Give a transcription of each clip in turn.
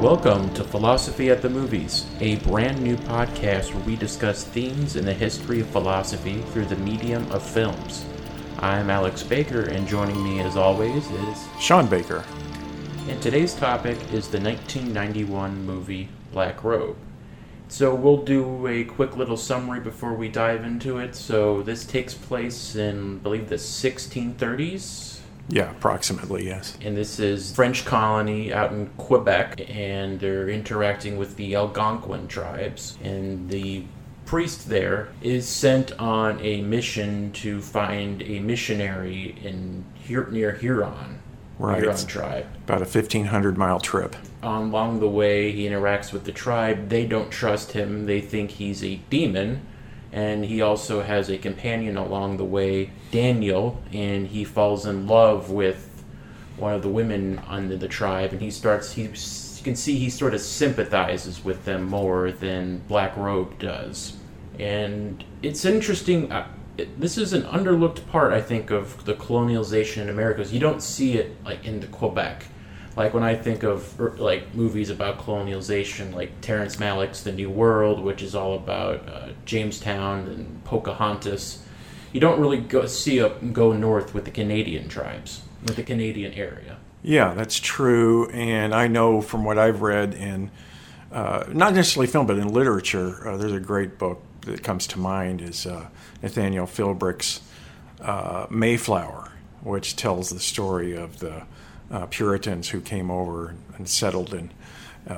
Welcome to Philosophy at the Movies, a brand new podcast where we discuss themes in the history of philosophy through the medium of films. I'm Alex Baker, and joining me as always is... Sean Baker. And today's topic is the 1991 movie Black Robe. So we'll do a quick little summary before we dive into it. So this takes place in, I believe, the 1630s? Yeah, approximately, yes. And this is French colony out in Quebec, and they're interacting with the Algonquin tribes. And the priest there is sent on a mission to find a missionary in near Huron. Right. Huron tribe. About a 1,500-mile trip. Along the way, he interacts with the tribe. They don't trust him. They think he's a demon. And he also has a companion along the way, Daniel, and he falls in love with one of the women under the tribe, and you can see he sort of sympathizes with them more than Black Robe does. And it's interesting, this is an underlooked part, I think, of the colonialization in America. You don't see it, like, in the Quebec. Like, when I think of, like, movies about colonialization, like Terrence Malick's The New World, which is all about Jamestown and Pocahontas, you don't really go north with the Canadian tribes, with the Canadian area. Yeah, that's true. And I know from what I've read in, not necessarily film, but in literature, there's a great book that comes to mind is Nathaniel Philbrick's Mayflower, which tells the story of the Puritans who came over and settled in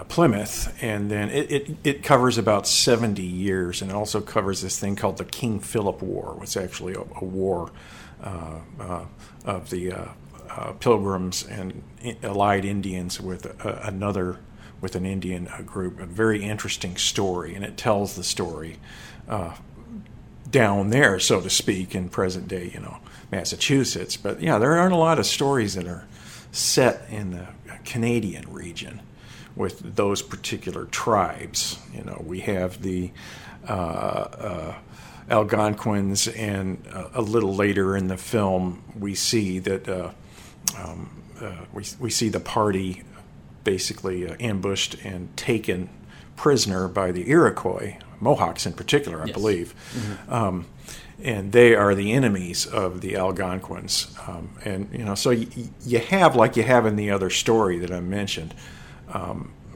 Plymouth, and then it covers about 70 years, and it also covers this thing called the King Philip War, which is actually a war of the Pilgrims and allied Indians with an Indian group. A very interesting story, and it tells the story down there, so to speak, in present day, Massachusetts. But yeah, there aren't a lot of stories that are set in the Canadian region with those particular tribes. We have the Algonquins, and a little later in the film, we see that we see the party basically ambushed and taken prisoner by the Iroquois, Mohawks in particular, I yes. believe. Mm-hmm. And they are the enemies of the Algonquins. So you have, like you have in the other story that I mentioned,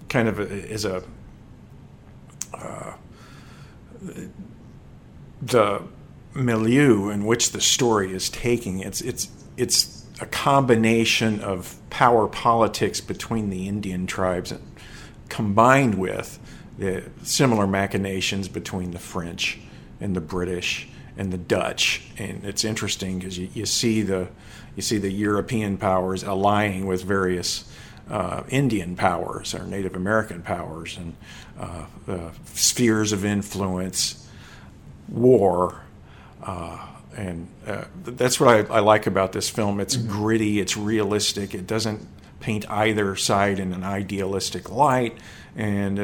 kind of is the milieu in which the story is taking. It's a combination of power politics between the Indian tribes combined with the similar machinations between the French and the British and the Dutch. And it's interesting because you see the European powers aligning with various Indian powers or Native American powers and spheres of influence, war, and that's what I like about this film. It's mm-hmm. gritty, it's realistic, it doesn't paint either side in an idealistic light. And,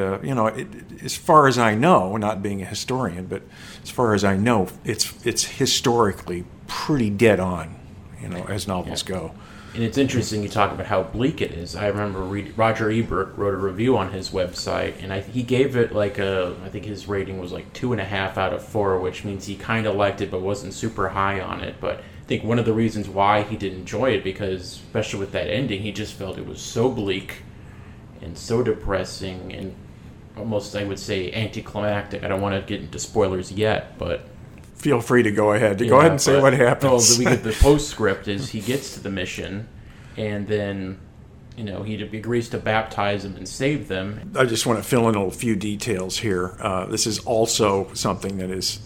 as far as I know, not being a historian, but as far as I know, it's historically pretty dead on, as novels yeah. go. And it's interesting you talk about how bleak it is. I remember Roger Ebert wrote a review on his website, and he gave it I think his rating was 2.5 out of 4, which means he kind of liked it but wasn't super high on it. But I think one of the reasons why he didn't enjoy it, because especially with that ending, he just felt it was so bleak and so depressing and almost, I would say, anticlimactic. I don't want to get into spoilers yet, but... Feel free to go ahead. Go ahead and say what happens. Well, the postscript is he gets to the mission, and then, he agrees to baptize them and save them. I just want to fill in a few details here. This is also something that is,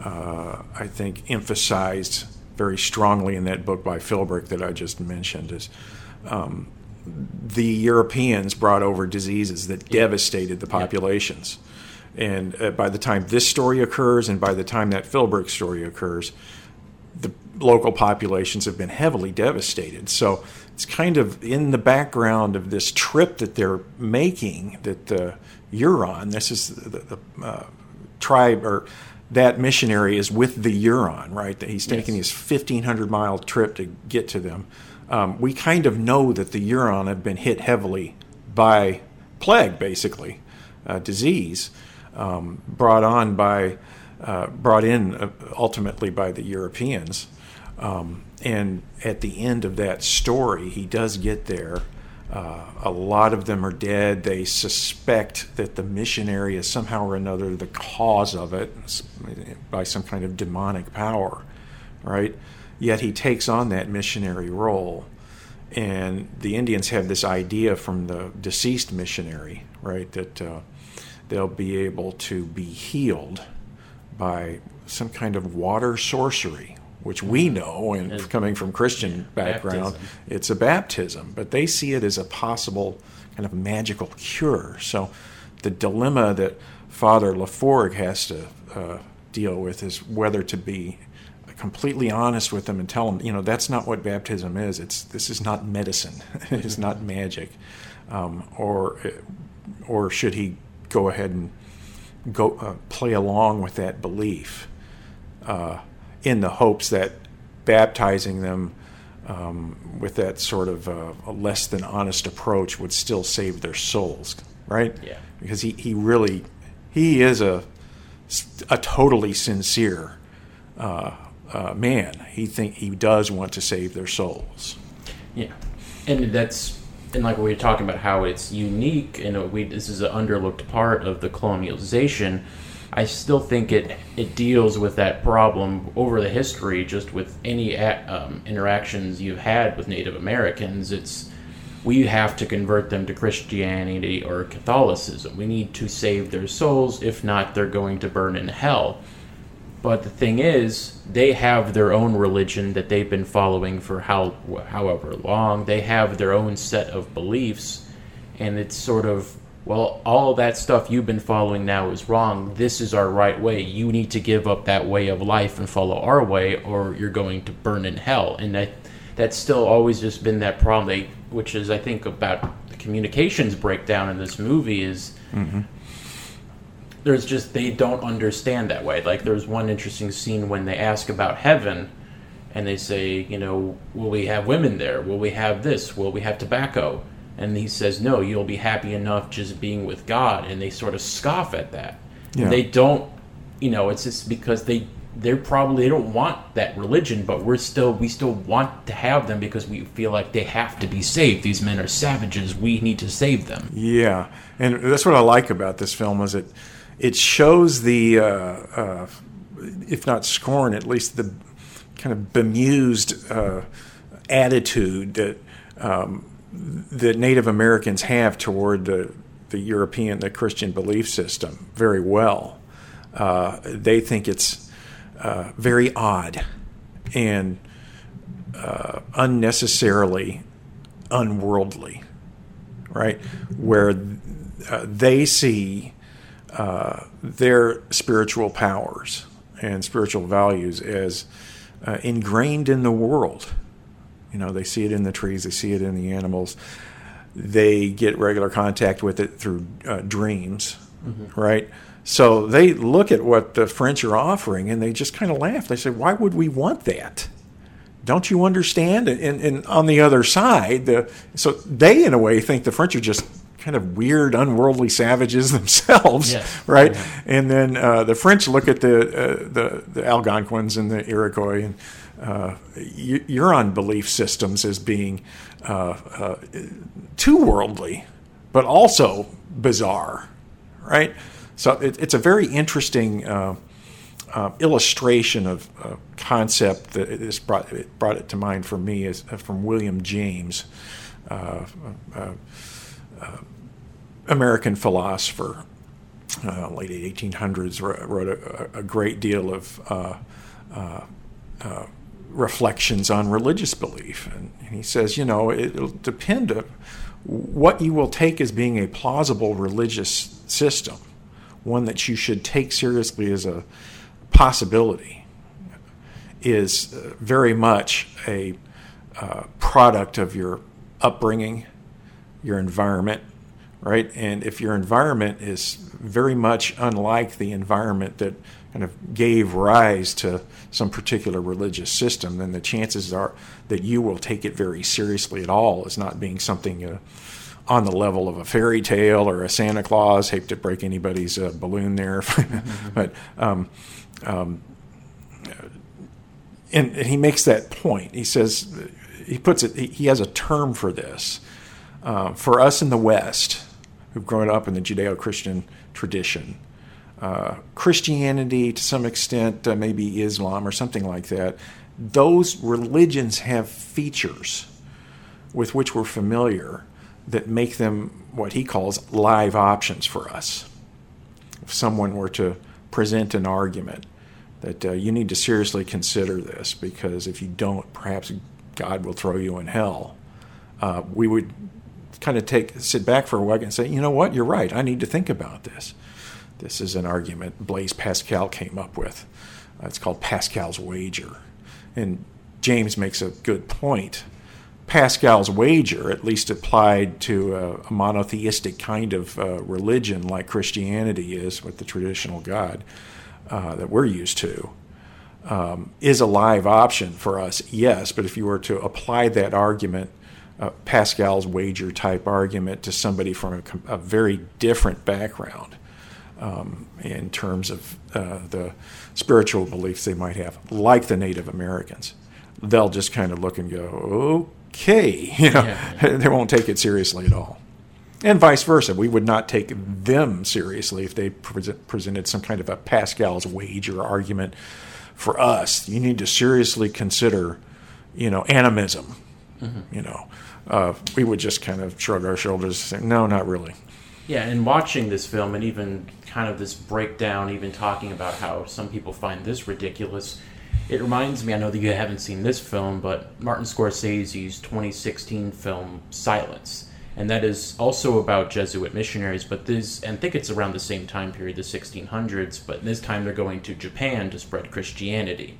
I think, emphasized very strongly in that book by Philbrick that I just mentioned, is... the Europeans brought over diseases that yeah. devastated the populations. Yeah. And by the time this story occurs and by the time that Philbrick story occurs, the local populations have been heavily devastated. So it's kind of in the background of this trip that they're making, that the Huron, this is the tribe, or that missionary is with the Huron, right? That he's taking yes. his 1,500-mile trip to get to them. We kind of know that the Huron have been hit heavily by plague, basically, disease, brought in ultimately by the Europeans. And at the end of that story, he does get there. A lot of them are dead. They suspect that the missionary is somehow or another the cause of it by some kind of demonic power, right? Yet he takes on that missionary role. And the Indians have this idea from the deceased missionary, right, that they'll be able to be healed by some kind of water sorcery, which we know, and coming from Christian background, baptism. It's a baptism. But they see it as a possible kind of magical cure. So the dilemma that Father Laforgue has to deal with is whether to be completely honest with them and tell them, you know, that's not what baptism is. This is not medicine. It's not magic. Or should he go ahead and go play along with that belief, in the hopes that baptizing them with that sort of a less than honest approach would still save their souls, right? Yeah. Because he really is a totally sincere man. He does want to save their souls. Yeah, and like we were talking about how it's unique, and this is an underlooked part of the colonialization. I still think it deals with that problem over the history, just with any interactions you've had with Native Americans. It's, we have to convert them to Christianity or Catholicism. We need to save their souls. If not, they're going to burn in hell. But the thing is, they have their own religion that they've been following for however long. They have their own set of beliefs, and it's sort of, well, all that stuff you've been following now is wrong. This is our right way. You need to give up that way of life and follow our way, or you're going to burn in hell. And that's still always just been that problem, which is, I think, about the communications breakdown in this movie is there's just, they don't understand that way. Like, there's one interesting scene when they ask about heaven, and they say, you know, will we have women there? Will we have this? Will we have tobacco? And he says, no, you'll be happy enough just being with God. And they sort of scoff at that. Yeah. They don't, you know, it's just because they don't want that religion, but we still want to have them because we feel like they have to be saved. These men are savages. We need to save them. Yeah. And that's what I like about this film is it shows the, if not scorn, at least the kind of bemused attitude that... that Native Americans have toward the European, the Christian belief system very well. They think it's very odd and unnecessarily unworldly, right? Where they see their spiritual powers and spiritual values as ingrained in the world. You know, they see it in the trees, they see it in the animals. They get regular contact with it through dreams, right? So they look at what the French are offering, and they just kind of laugh. They say, why would we want that? Don't you understand? And on the other side, so they, in a way, think the French are just kind of weird, unworldly savages themselves, yes, right? Yeah. And then the French look at the Algonquins and the Iroquois and Huron belief systems as being too worldly, but also bizarre, right? So it's a very interesting illustration of a concept that it brought it to mind for me is from William James, American philosopher, late 1800s, wrote a great deal of reflections on religious belief. And he says, you know, it'll depend on what you will take as being a plausible religious system, one that you should take seriously as a possibility, is very much a product of your upbringing, your environment, right? And if your environment is very much unlike the environment that kind of gave rise to some particular religious system, then the chances are that you will take it very seriously at all as not being something on the level of a fairy tale or a Santa Claus. Hate to break anybody's balloon there, but and he makes that point. He says, he puts it, he has a term for this. For us in the West, who've grown up in the Judeo-Christian tradition, Christianity, to some extent, maybe Islam or something like that, those religions have features with which we're familiar that make them what he calls live options for us. If someone were to present an argument that you need to seriously consider this, because if you don't, perhaps God will throw you in hell, we would kind of sit back for a while and say, you know what, you're right, I need to think about this. This is an argument Blaise Pascal came up with. It's called Pascal's Wager. And James makes a good point. Pascal's wager, at least applied to a monotheistic kind of religion like Christianity is with the traditional God that we're used to, is a live option for us, yes. But if you were to apply that argument, Pascal's wager type argument, to somebody from a very different background in terms of the spiritual beliefs they might have, like the Native Americans, they'll just kind of look and go, oh, okay, you know, yeah. They won't take it seriously at all. And vice versa. We would not take them seriously if they presented some kind of a Pascal's wager argument for us. You need to seriously consider, you know, animism. Mm-hmm. You know, we would just kind of shrug our shoulders and say, no, not really. Yeah, and watching this film and even kind of this breakdown, even talking about how some people find this ridiculous, it reminds me, I know that you haven't seen this film, but Martin Scorsese's 2016 film, Silence. And that is also about Jesuit missionaries, but this, and I think it's around the same time period, the 1600s, but this time they're going to Japan to spread Christianity.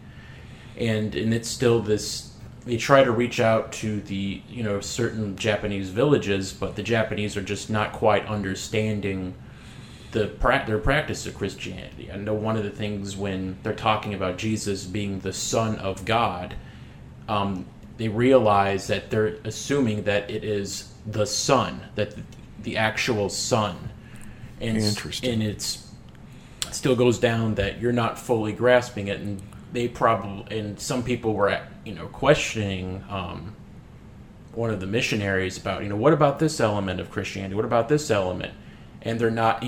And it's still this, they try to reach out to the, you know, certain Japanese villages, but the Japanese are just not quite understanding their practice of Christianity. I know one of the things when they're talking about Jesus being the Son of God, they realize that they're assuming that it is the Son, that the actual Son. And interesting. And it still goes down that you're not fully grasping it, and they probably, and some people were, you know, questioning one of the missionaries about, you know, what about this element of Christianity? What about this element? And they're not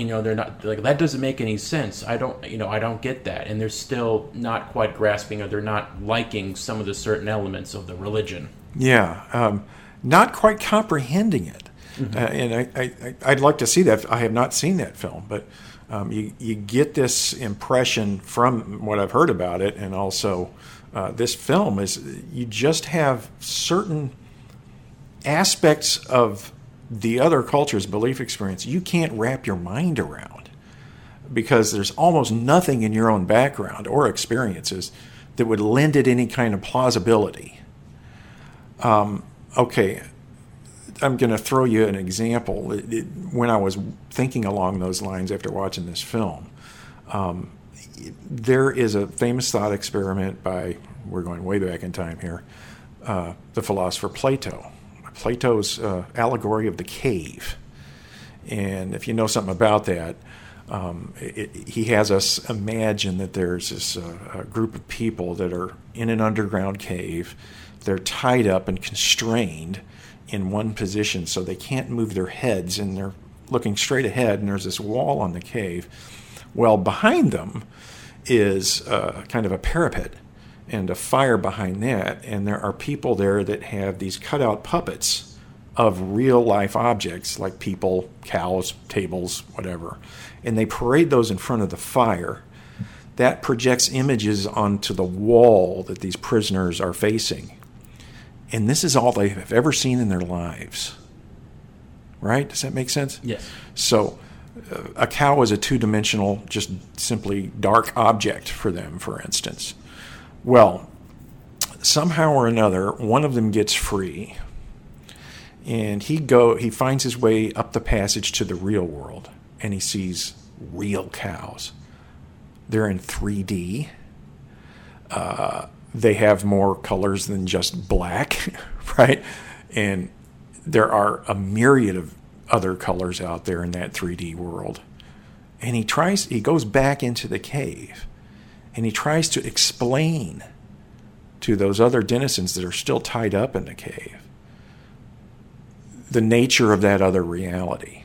like, that doesn't make any sense. I don't get that. And they're still not quite grasping, or they're not liking some of the certain elements of the religion. Yeah, not quite comprehending it. Mm-hmm. And I'd like to see that. I have not seen that film, but you get this impression from what I've heard about it, and also this film is, you just have certain aspects of the other culture's belief experience you can't wrap your mind around, because there's almost nothing in your own background or experiences that would lend it any kind of plausibility. Okay, I'm going to throw you an example. When I was thinking along those lines after watching this film, there is a famous thought experiment by, we're going way back in time here, the philosopher Plato. Plato's allegory of the cave. And if you know something about that, he has us imagine that there's this group of people that are in an underground cave. They're tied up and constrained in one position, so they can't move their heads, and they're looking straight ahead, and there's this wall on the cave. Well, behind them is kind of a parapet and a fire behind that, and there are people there that have these cutout puppets of real-life objects like people, cows, tables, whatever, and they parade those in front of the fire. That projects images onto the wall that these prisoners are facing, and this is all they have ever seen in their lives, right? Does that make sense? Yes. So a cow is a two-dimensional, just simply dark object for them, for instance. Well, somehow or another, one of them gets free, and he finds his way up the passage to the real world, and he sees real cows. They're in 3D. They have more colors than just black, right? And there are a myriad of other colors out there in that 3D world. And he goes back into the cave and he tries to explain to those other denizens that are still tied up in the cave the nature of that other reality.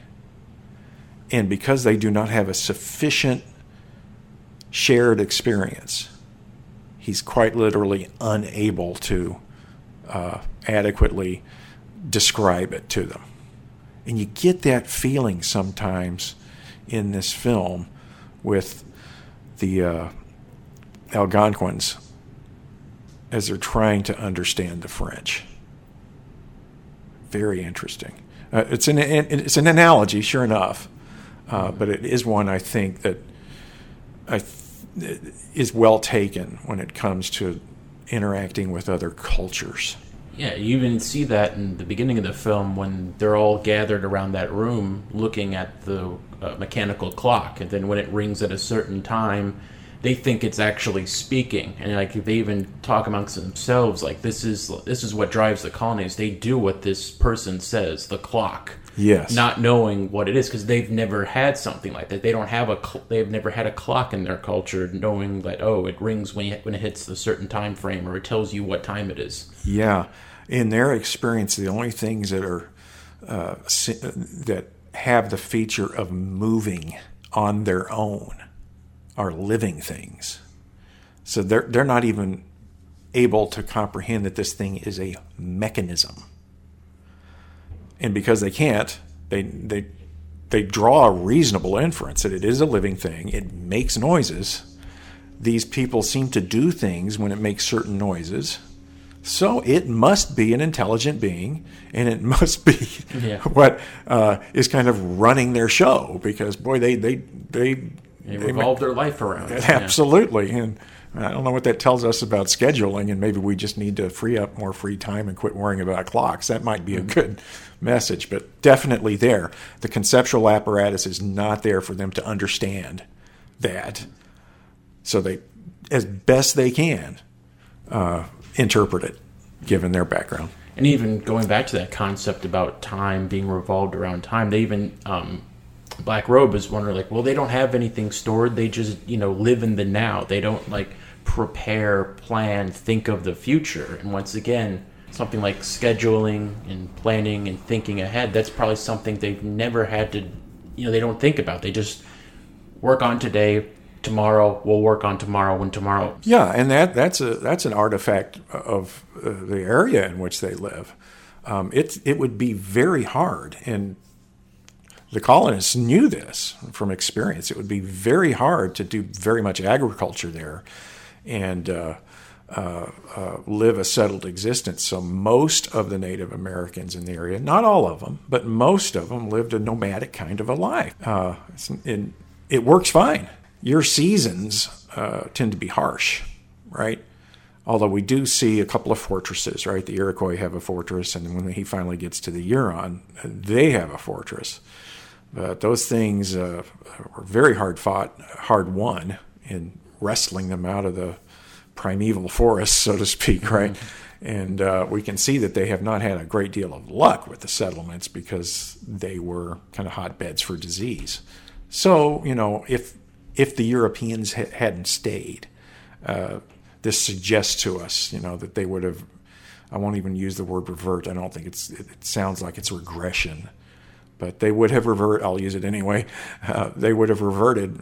And because they do not have a sufficient shared experience, he's quite literally unable to adequately describe it to them. And you get that feeling sometimes in this film with the Algonquins as they're trying to understand the French. Very interesting. It's an analogy, sure enough, but it is one I think that is well taken when it comes to interacting with other cultures. Yeah, you even see that in the beginning of the film when they're all gathered around that room looking at the mechanical clock, and then when it rings at a certain time, they think it's actually speaking, and like they even talk amongst themselves, like this is what drives the colonies. They do what this person says, the clock. Yes. Not knowing what it is because they've never had something like that. They don't have they've never had a clock in their culture, knowing that it rings when it hits a certain time frame, or it tells you what time it is. Yeah. In their experience, the only things that are that have the feature of moving on their own are living things. So they're not even able to comprehend that this thing is a mechanism. And because they can't, they draw a reasonable inference that it is a living thing. It makes noises. These people seem to do things when it makes certain noises. So it must be an intelligent being, and it must be what is kind of running their show, because, boy, they revolve their life around it. Absolutely. Yeah. And I don't know what that tells us about scheduling, and maybe we just need to free up more free time and quit worrying about clocks. That might be a good message, but definitely there. The conceptual apparatus is not there for them to understand that. So they, as best they can, interpret it, given their background. And even going back to that concept about time being revolved around time, they even... Black Robe is wondering, like, well, they don't have anything stored. They just, live in the now. They don't, prepare, plan, think of the future. And once again, something like scheduling and planning and thinking ahead, that's probably something they've never had to, they don't think about. They just work on today, tomorrow, we'll work on tomorrow when tomorrow. Yeah, and that's an artifact of the area in which they live. It would be very hard, and the colonists knew this from experience. It would be very hard to do very much agriculture there and live a settled existence. So most of the Native Americans in the area, not all of them, but most of them lived a nomadic kind of a life. It works fine. Your seasons tend to be harsh, right? Although we do see a couple of fortresses, right? The Iroquois have a fortress, and when he finally gets to the Huron, they have a fortress. But those things were very hard fought, hard won in wrestling them out of the primeval forest, so to speak, right? Mm-hmm. And we can see that they have not had a great deal of luck with the settlements because they were kind of hotbeds for disease. So, if the Europeans hadn't stayed, this suggests to us, that they would have, I won't even use the word revert. I don't think it sounds like it's regression. But they would have reverted. I'll use it anyway. They would have reverted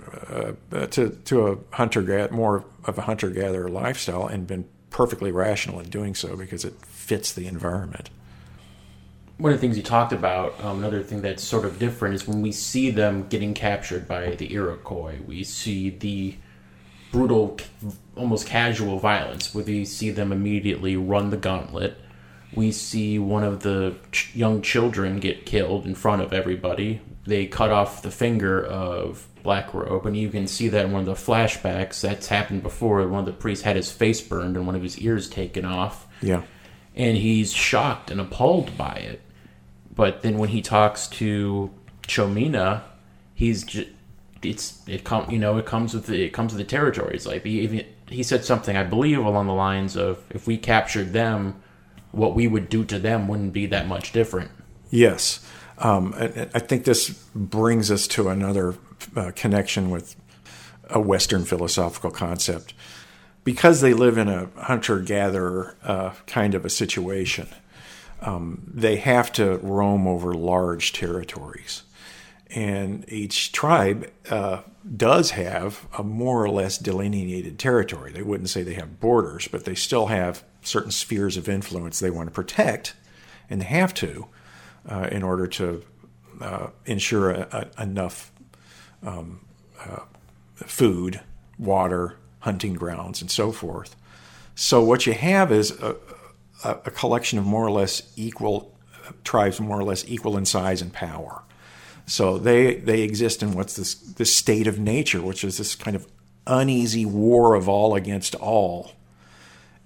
to a more of a hunter-gatherer lifestyle and been perfectly rational in doing so because it fits the environment. One of the things you talked about, another thing that's sort of different is when we see them getting captured by the Iroquois, we see the brutal, almost casual violence where we see them immediately run the gauntlet. We see one of the young children get killed in front of everybody. They cut off the finger of Black Robe, and you can see that in one of the flashbacks. That's happened before. One of the priests had his face burned and one of his ears taken off. Yeah. And he's shocked and appalled by it. But then when he talks to Chomina, he's just... It comes with the territories. Like he said something, I believe, along the lines of, if we captured them, what we would do to them wouldn't be that much different. Yes, I think this brings us to another connection with a Western philosophical concept. Because they live in a hunter-gatherer kind of a situation, they have to roam over large territories. And each tribe does have a more or less delineated territory. They wouldn't say they have borders, but they still have certain spheres of influence they want to protect, and they have to in order to ensure enough food, water, hunting grounds, and so forth. So what you have is a collection of more or less equal tribes, more or less equal in size and power. So they exist in what's this state of nature, which is this kind of uneasy war of all against all.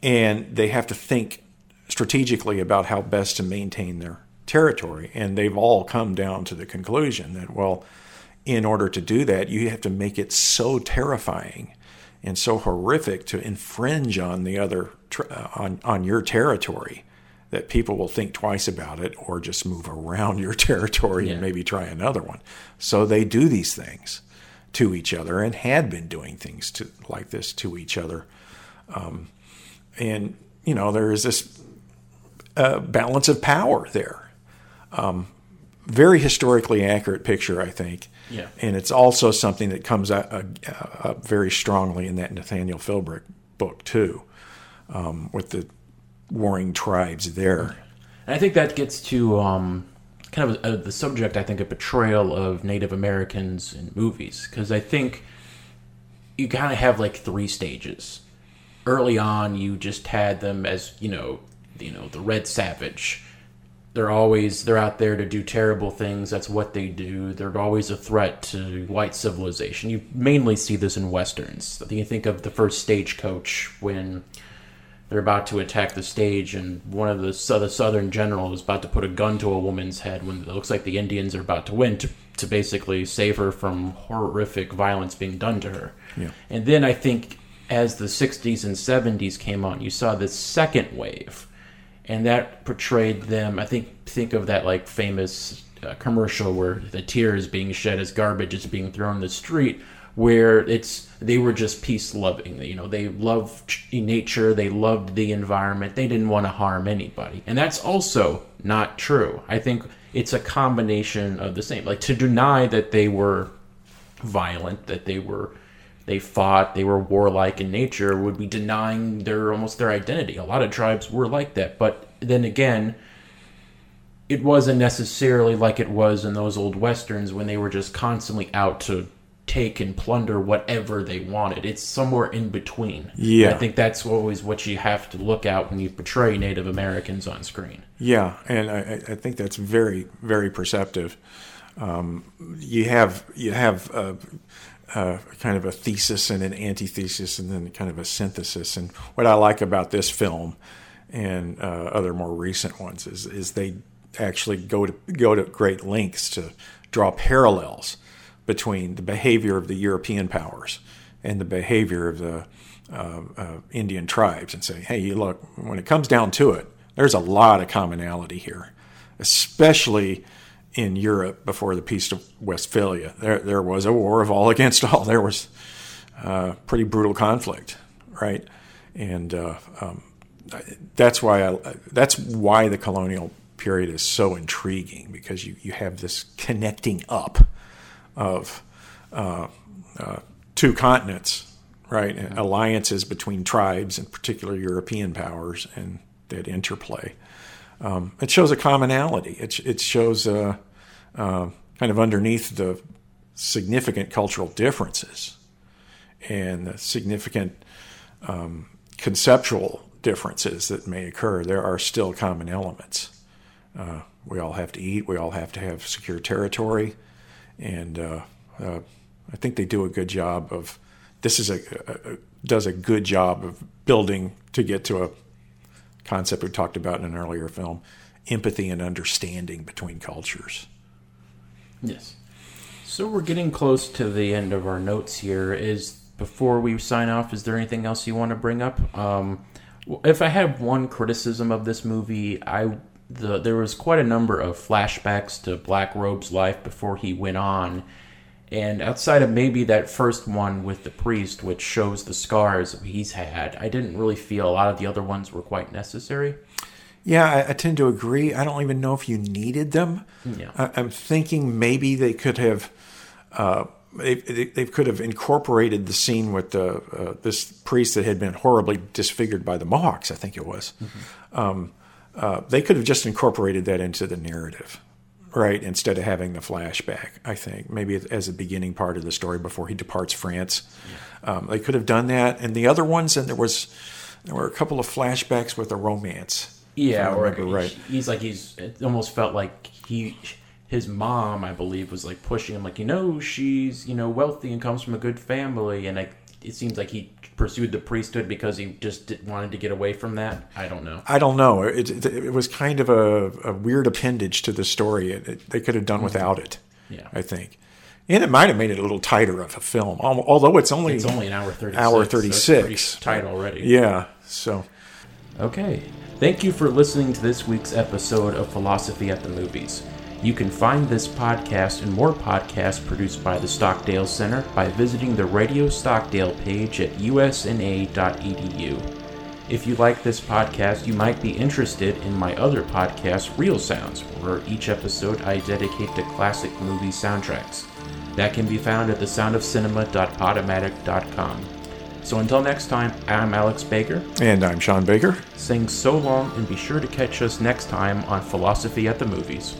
And they have to think strategically about how best to maintain their territory. And they've all come down to the conclusion that, well, in order to do that, you have to make it so terrifying and so horrific to infringe on the other, on your territory, that people will think twice about it or just move around your territory and maybe try another one. So they do these things to each other and had been doing things like this to each other. And, you know, there is this balance of power there. Very historically accurate picture, I think. Yeah. And it's also something that comes up very strongly in that Nathaniel Philbrick book, too, with the warring tribes there. And I think that gets to kind of the subject, I think, a portrayal of Native Americans in movies. Because I think you kind of have like three stages. Early on, you just had them as, you know, the red savage. They're out there to do terrible things. That's what they do. They're always a threat to white civilization. You mainly see this in Westerns. You think of the first Stagecoach when they're about to attack the stage, and one of the southern generals is about to put a gun to a woman's head when it looks like the Indians are about to win to basically save her from horrific violence being done to her. Yeah. And then I think as the 60s and 70s came on, you saw this second wave, and that portrayed them. I think of that like famous commercial where the tears being shed as garbage is being thrown in the street, where they were just peace loving. You know, they loved nature, they loved the environment, they didn't want to harm anybody. And that's also not true. I think it's a combination of the same. Like, to deny that they were violent, that they fought, they were warlike in nature, would be denying almost their identity. A lot of tribes were like that, but then again, it wasn't necessarily like it was in those old Westerns when they were just constantly out to take and plunder whatever they wanted. It's somewhere in between. Yeah. And I think that's always what you have to look at when you portray Native Americans on screen. Yeah, and I think that's very, very perceptive. You have kind of a thesis and an antithesis, and then kind of a synthesis. And what I like about this film and other more recent ones is they actually go to great lengths to draw parallels between the behavior of the European powers and the behavior of the Indian tribes, and say, hey, look, when it comes down to it, there's a lot of commonality here, especially in Europe before the Peace of Westphalia. There was a war of all against all. There was pretty brutal conflict, right? And that's why the colonial period is so intriguing, because you have this connecting up of two continents, right? And alliances between tribes and particular European powers, and that interplay. It shows a commonality. It shows kind of underneath the significant cultural differences and the significant conceptual differences that may occur, there are still common elements. We all have to eat. We all have to have secure territory. And I think they do a good job of does a good job of building to get to a concept we talked about in an earlier film: empathy and understanding between cultures. Yes. So we're getting close to the end of our notes here. Before we sign off, is there anything else you want to bring up? If I have one criticism of this movie, I there was quite a number of flashbacks to Black Robe's life before he went on. And outside of maybe that first one with the priest, which shows the scars he's had, I didn't really feel a lot of the other ones were quite necessary. Yeah, I tend to agree. I don't even know if you needed them. Yeah. I'm thinking maybe they could have they could have incorporated the scene with this priest that had been horribly disfigured by the Mohawks, I think it was. Mm-hmm. They could have just incorporated that into the narrative. Right, instead of having the flashback, I think. Maybe as a beginning part of the story before he departs France. Yeah. They could have done that. And the other ones, and there were a couple of flashbacks with a romance. Yeah, or right. It almost felt like his mom, I believe, was like pushing him, like, she's, wealthy and comes from a good family. And it seems like he pursued the priesthood because he just wanted to get away from that. I don't know. It was kind of a weird appendage to the story. They could have done without it, yeah. I think. And it might have made it a little tighter of a film, although it's only an hour 36. Hour 36. So it's pretty tight already. Yeah. So. Okay. Thank you for listening to this week's episode of Philosophy at the Movies. You can find this podcast and more podcasts produced by the Stockdale Center by visiting the Radio Stockdale page at usna.edu. If you like this podcast, you might be interested in my other podcast, Real Sounds, where each episode I dedicate to classic movie soundtracks. That can be found at thesoundofcinema.podomatic.com. So until next time, I'm Alex Baker. And I'm Sean Baker. Saying so long, and be sure to catch us next time on Philosophy at the Movies.